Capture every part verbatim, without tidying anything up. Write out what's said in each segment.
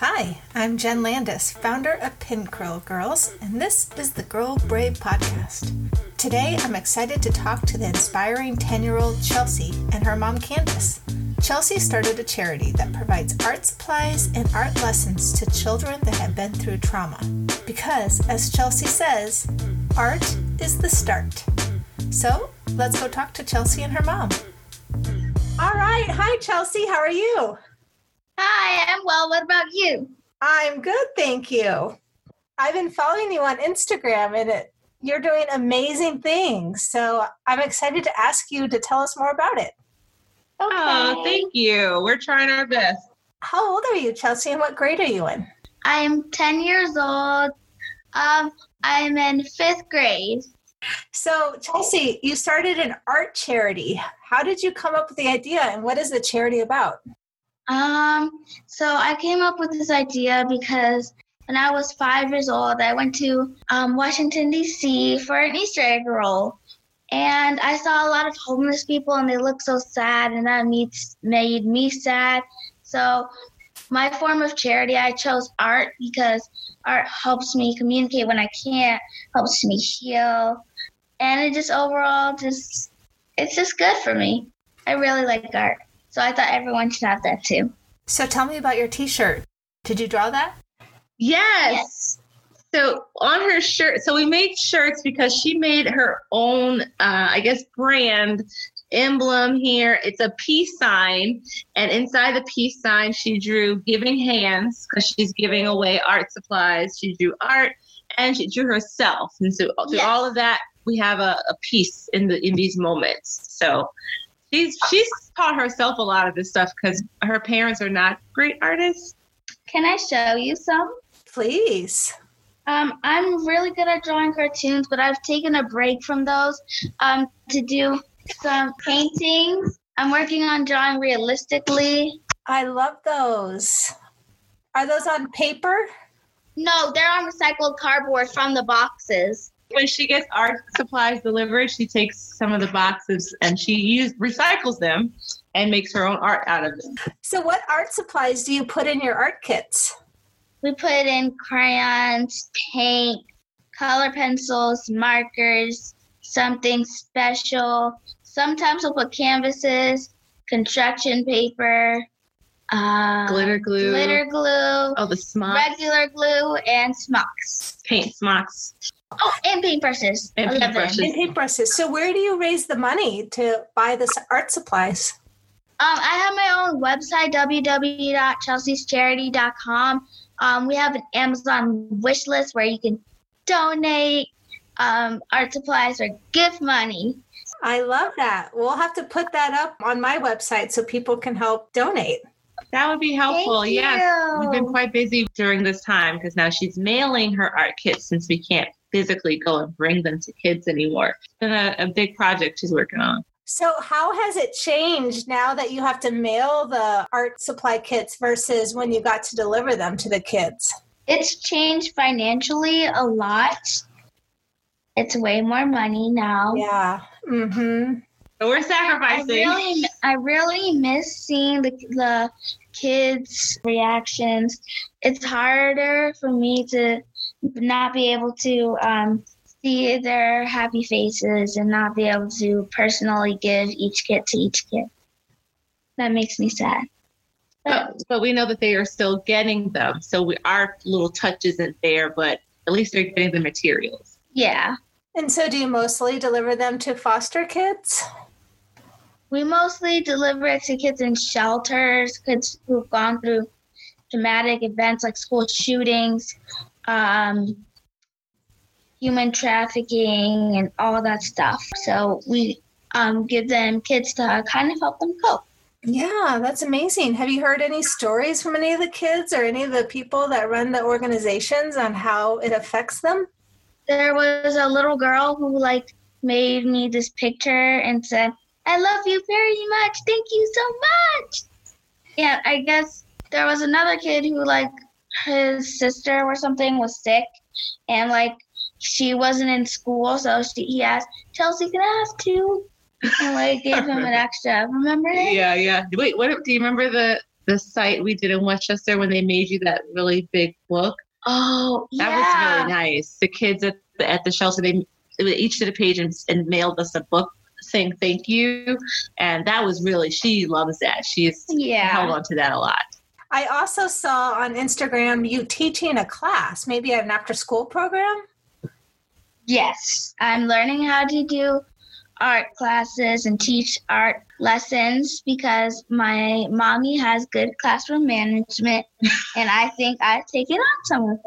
Hi, I'm Jen Landis, founder of Pin Curl Girls, and this is the Girl Brave Podcast. Today, I'm excited to talk to the inspiring ten-year-old Chelsea and her mom, Candace. Chelsea started a charity that provides art supplies and art lessons to children that have been through trauma. Because, as Chelsea says, art is the start. So, let's go talk to Chelsea and her mom. All right. Hi, Chelsea. How are you? Hi, I'm well. What about you? I'm good, thank you. I've been following you on Instagram, and it, you're doing amazing things. So I'm excited to ask you to tell us more about it. Okay. Oh, thank you. We're trying our best. How old are you, Chelsea, and what grade are you in? I'm ten years old. Um, I'm in fifth grade. So, Chelsea, you started an art charity. How did you come up with the idea, and what is the charity about? Um, so I came up with this idea because when I was five years old, I went to um, Washington, D C for an Easter egg roll. And I saw a lot of homeless people, and they looked so sad, and that made me sad. So my form of charity, I chose art because art helps me communicate when I can't, helps me heal. And it just overall, just it's just good for me. I really like art. So I thought everyone should have that too. So tell me about your T-shirt. Did you draw that? Yes. yes. So on her shirt, so we made shirts because she made her own, uh, I guess, brand emblem here. It's a peace sign. And inside the peace sign, she drew giving hands because she's giving away art supplies. She drew art and she drew herself. And so through yes. all of that, we have a, a peace in the in these moments. So She's she's taught herself a lot of this stuff because her parents are not great artists. Can I show you some? Please. Um, I'm really good at drawing cartoons, but I've taken a break from those um, to do some paintings. I'm working on drawing realistically. I love those. Are those on paper? No, they're on recycled cardboard from the boxes. When she gets art supplies delivered, she takes some of the boxes and she use, recycles them and makes her own art out of them. So what art supplies do you put in your art kits? We put in crayons, paint, color pencils, markers, something special. Sometimes we'll put canvases, construction paper. Um, glitter glue. Glitter glue. Oh, the smocks. Regular glue and smocks. Paint smocks. Oh, and paintbrushes. And paintbrushes. And paintbrushes. So where do you raise the money to buy this art supplies? Um, I have my own website, w w w dot chelseas charity dot com. Um, we have an Amazon wish list where you can donate um, art supplies or gift money. I love that. We'll have to put that up on my website so people can help donate. That would be helpful. Thank yes. you. We've been quite busy during this time because now she's mailing her art kits since we can't physically go and bring them to kids anymore. It's been a, a big project she's working on. So how has it changed now that you have to mail the art supply kits versus when you got to deliver them to the kids? It's changed financially a lot. It's way more money now. Yeah. Mm-hmm. So we're sacrificing. I really, I really miss seeing the, the kids' reactions. It's harder for me to not be able to um, see their happy faces and not be able to personally give each kid to each kid. That makes me sad. But, but, but we know that they are still getting them. So we, our little touch isn't there, but at least they're getting the materials. Yeah. And so do you mostly deliver them to foster kids? We mostly deliver it to kids in shelters, kids who've gone through traumatic events like school shootings, um, human trafficking, and all that stuff. So we um, give them kids to kind of help them cope. Yeah, that's amazing. Have you heard any stories from any of the kids or any of the people that run the organizations on how it affects them? There was a little girl who, like, made me this picture and said, "I love you very much. Thank you so much." Yeah, I guess there was another kid who, like, his sister or something was sick, and, like, she wasn't in school, so she, he asked, "Chelsea, can I have two?" And, like, gave him an extra. Remember it? Yeah, yeah. Wait, what? Do you remember the the site we did in Winchester when they made you that really big book. Oh, that yeah. was really nice. The kids at the, at the shelter, they each did a page and, and mailed us a book saying thank you. And that was really, she loves that. She's yeah. held on to that a lot. I also saw on Instagram you teaching a class, maybe an after school program? Yes. I'm learning how to do art classes and teach art lessons because my mommy has good classroom management and I think I've taken on some of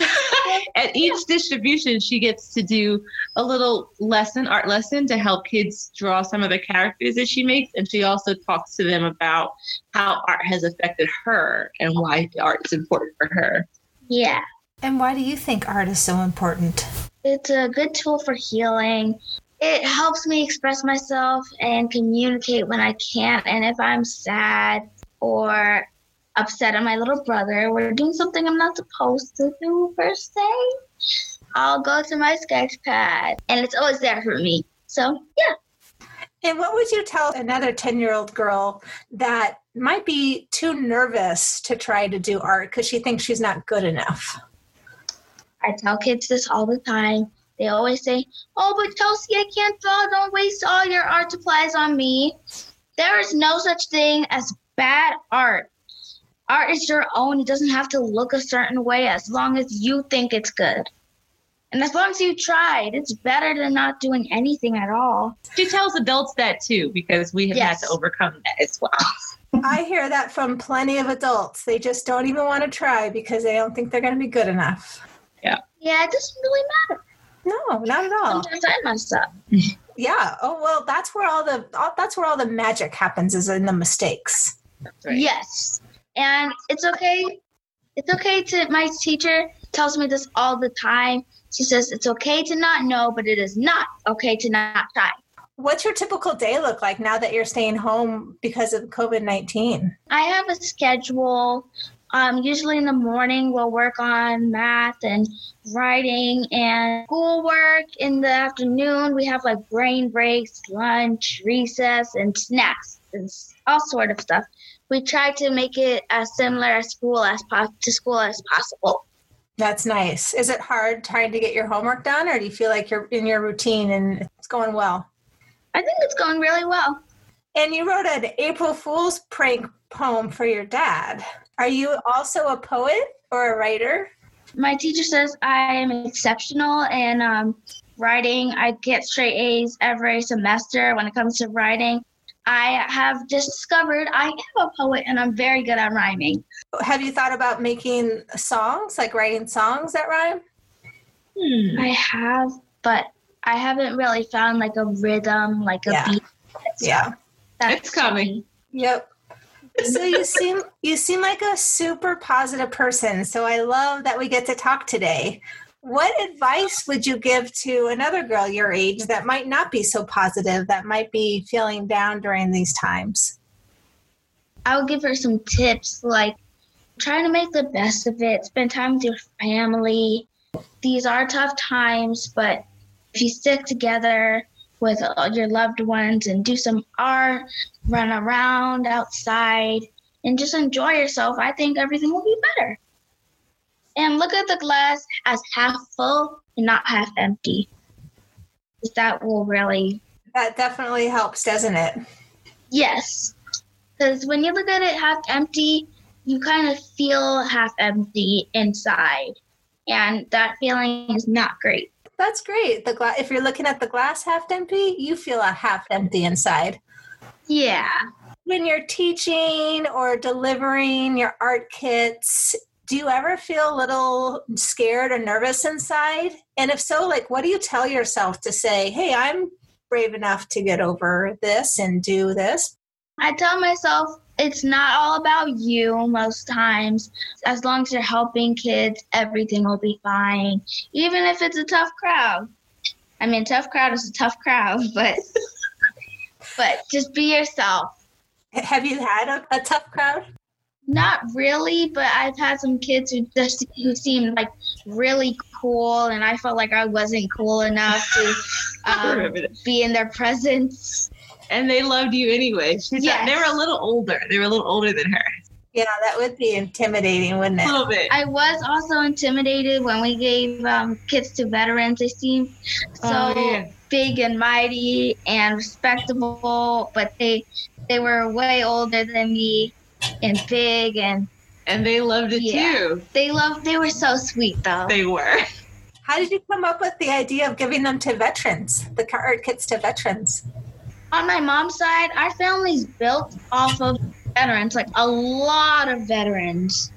that. At each distribution, she gets to do a little lesson, art lesson, to help kids draw some of the characters that she makes. And she also talks to them about how art has affected her and why art is important for her. Yeah. And why do you think art is so important? It's a good tool for healing. It helps me express myself and communicate when I can't. And if I'm sad or upset at my little brother or doing something I'm not supposed to do per se, I'll go to my sketch pad and it's always there for me. So, yeah. And what would you tell another ten-year-old girl that might be too nervous to try to do art because she thinks she's not good enough? I tell kids this all the time. They always say, oh, but Chelsea, I can't draw. Don't waste all your art supplies on me. There is no such thing as bad art. Art is your own. It doesn't have to look a certain way as long as you think it's good. And as long as you tried, it's better than not doing anything at all. She tells adults that, too, because we have yes. had to overcome that as well. I hear that from plenty of adults. They just don't even want to try because they don't think they're going to be good enough. Yeah. Yeah, it doesn't really matter. No, not at all. Sometimes I mess up. Yeah. Oh well, that's where all the all, that's where all the magic happens, is in the mistakes. That's right. Yes, and it's okay. It's okay to. My teacher tells me this all the time. She says it's okay to not know, but it is not okay to not try. What's your typical day look like now that you're staying home because of COVID nineteen? I have a schedule. Um, usually in the morning, we'll work on math and writing and schoolwork. In the afternoon, we have like brain breaks, lunch, recess, and snacks, and all sort of stuff. We try to make it as similar as school as po- to school as possible. That's nice. Is it hard trying to get your homework done, or do you feel like you're in your routine and it's going well? I think it's going really well. And you wrote an April Fool's prank poem for your dad. Are you also a poet or a writer? My teacher says I am exceptional in um, writing. I get straight A's every semester when it comes to writing. I have just discovered I am a poet and I'm very good at rhyming. Have you thought about making songs, like writing songs that rhyme? Hmm. I have, but I haven't really found like a rhythm, like a yeah. beat. That's, yeah. That's it's coming. Funny. Yep. So you seem you seem like a super positive person. So I love that we get to talk today. What advice would you give to another girl your age that might not be so positive, that might be feeling down during these times? I would give her some tips, like try to make the best of it. Spend time with your family. These are tough times, but if you stick together with all your loved ones and do some art, run around outside, and just enjoy yourself, I think everything will be better. And look at the glass as half full and not half empty. That will really... That definitely helps, doesn't it? Yes. Because when you look at it half empty, you kind of feel half empty inside. And that feeling is not great. That's great. The gla- if you're looking at the glass half empty, you feel a half empty inside. Yeah. When you're teaching or delivering your art kits, do you ever feel a little scared or nervous inside? And if so, like, what do you tell yourself to say, hey, I'm brave enough to get over this and do this? I tell myself it's not all about you most times. As long as you're helping kids, everything will be fine, even if it's a tough crowd. I mean, tough crowd is a tough crowd, but but just be yourself. Have you had a, a tough crowd? Not really, but I've had some kids who just who seemed like really cool, and I felt like I wasn't cool enough to um, be in their presence. And they loved you anyway. She's yes. They were a little older. They were a little older than her. Yeah, that would be intimidating, wouldn't it? A little bit. I was also intimidated when we gave um, kits to veterans. They seemed so oh, yeah. big and mighty and respectable, but they they were way older than me and big and and they loved it yeah. too. They loved. They were so sweet, though. They were. How did you come up with the idea of giving them to veterans, the card kits to veterans? On my mom's side, our family's built off of veterans, like a lot of veterans.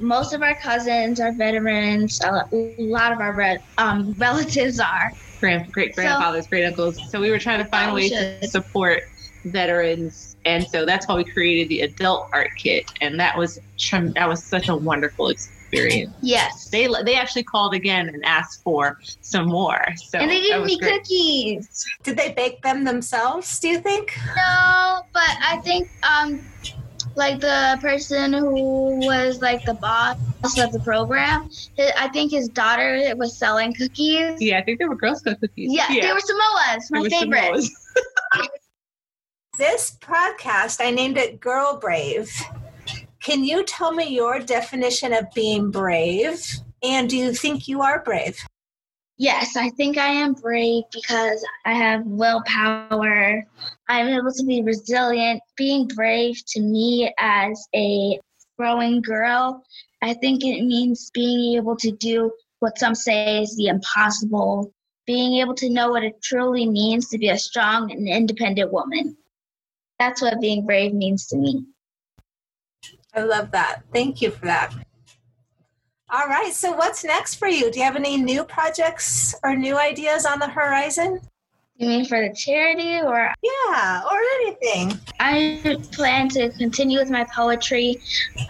Most of our cousins are veterans. A lot of our re- um, relatives are. Grand, great grandfathers, so, great uncles. So we were trying to find ways should. to support veterans, and so that's why we created the adult art kit, and that was trim- that was such a wonderful experience. Yes, they they actually called again and asked for some more. So and they gave me great. cookies. Did they bake them themselves? Do you think? No, but I think um, like the person who was like the boss of the program, I think his daughter was selling cookies. Yeah, I think they were Girl Scout cookies. Yeah, yeah. They were Samoas, my they favorite. Samoas. This podcast, I named it Girl Brave. Can you tell me your definition of being brave? And do you think you are brave? Yes, I think I am brave because I have willpower. I'm able to be resilient. Being brave to me as a growing girl, I think it means being able to do what some say is the impossible. Being able to know what it truly means to be a strong and independent woman. That's what being brave means to me. I love that. Thank you for that. All right. So what's next for you? Do you have any new projects or new ideas on the horizon? You mean for the charity or? Yeah, or anything. I plan to continue with my poetry.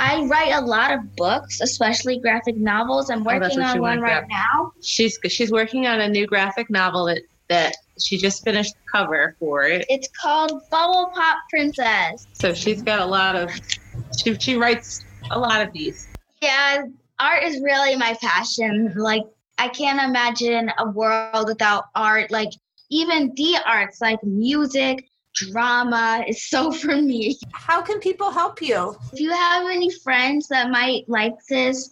I write a lot of books, especially graphic novels. I'm working oh, on one right graphic. now. She's she's working on a new graphic novel that, that she just finished the cover for it. It's called Bubble Pop Princess. So she's got a lot of, she, she writes a lot of these. Yeah, art is really my passion. Like, I can't imagine a world without art. Like, even the arts, like music, drama, is so for me. How can people help you? If you have any friends that might like this,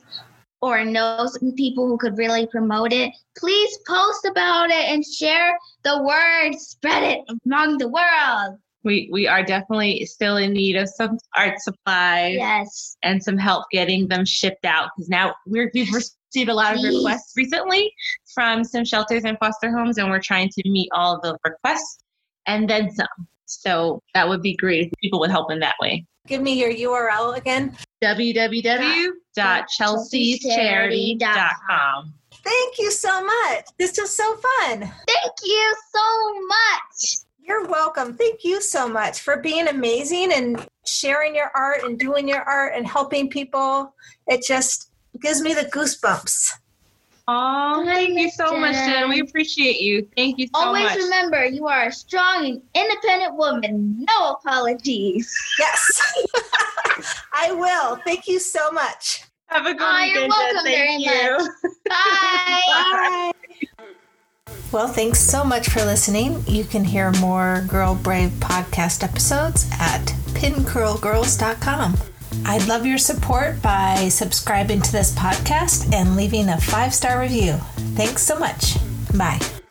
or know some people who could really promote it, please post about it and share the word, spread it among the world. We we are definitely still in need of some art supplies. Yes. And some help getting them shipped out, because now we're, we've received a lot of please. requests recently from some shelters and foster homes, and we're trying to meet all the requests and then some. So that would be great if people would help in that way. Give me your U R L again. w w w dot chelseas charity dot com. Thank you so much. This was so fun. Thank you so much. You're welcome. Thank you so much for being amazing and sharing your art and doing your art and helping people. It just gives me the goosebumps. Oh, thank you so Jen. much, Jen. We appreciate you. Thank you so Always much. Always remember, you are a strong and independent woman. No apologies. Yes. I will. Thank you so much. Have a good oh, weekend. You're welcome Jen. Thank very you. much. Bye. Bye. Well, thanks so much for listening. You can hear more Girl Brave podcast episodes at pin curl girls dot com. I'd love your support by subscribing to this podcast and leaving a five-star review. Thanks so much. Bye.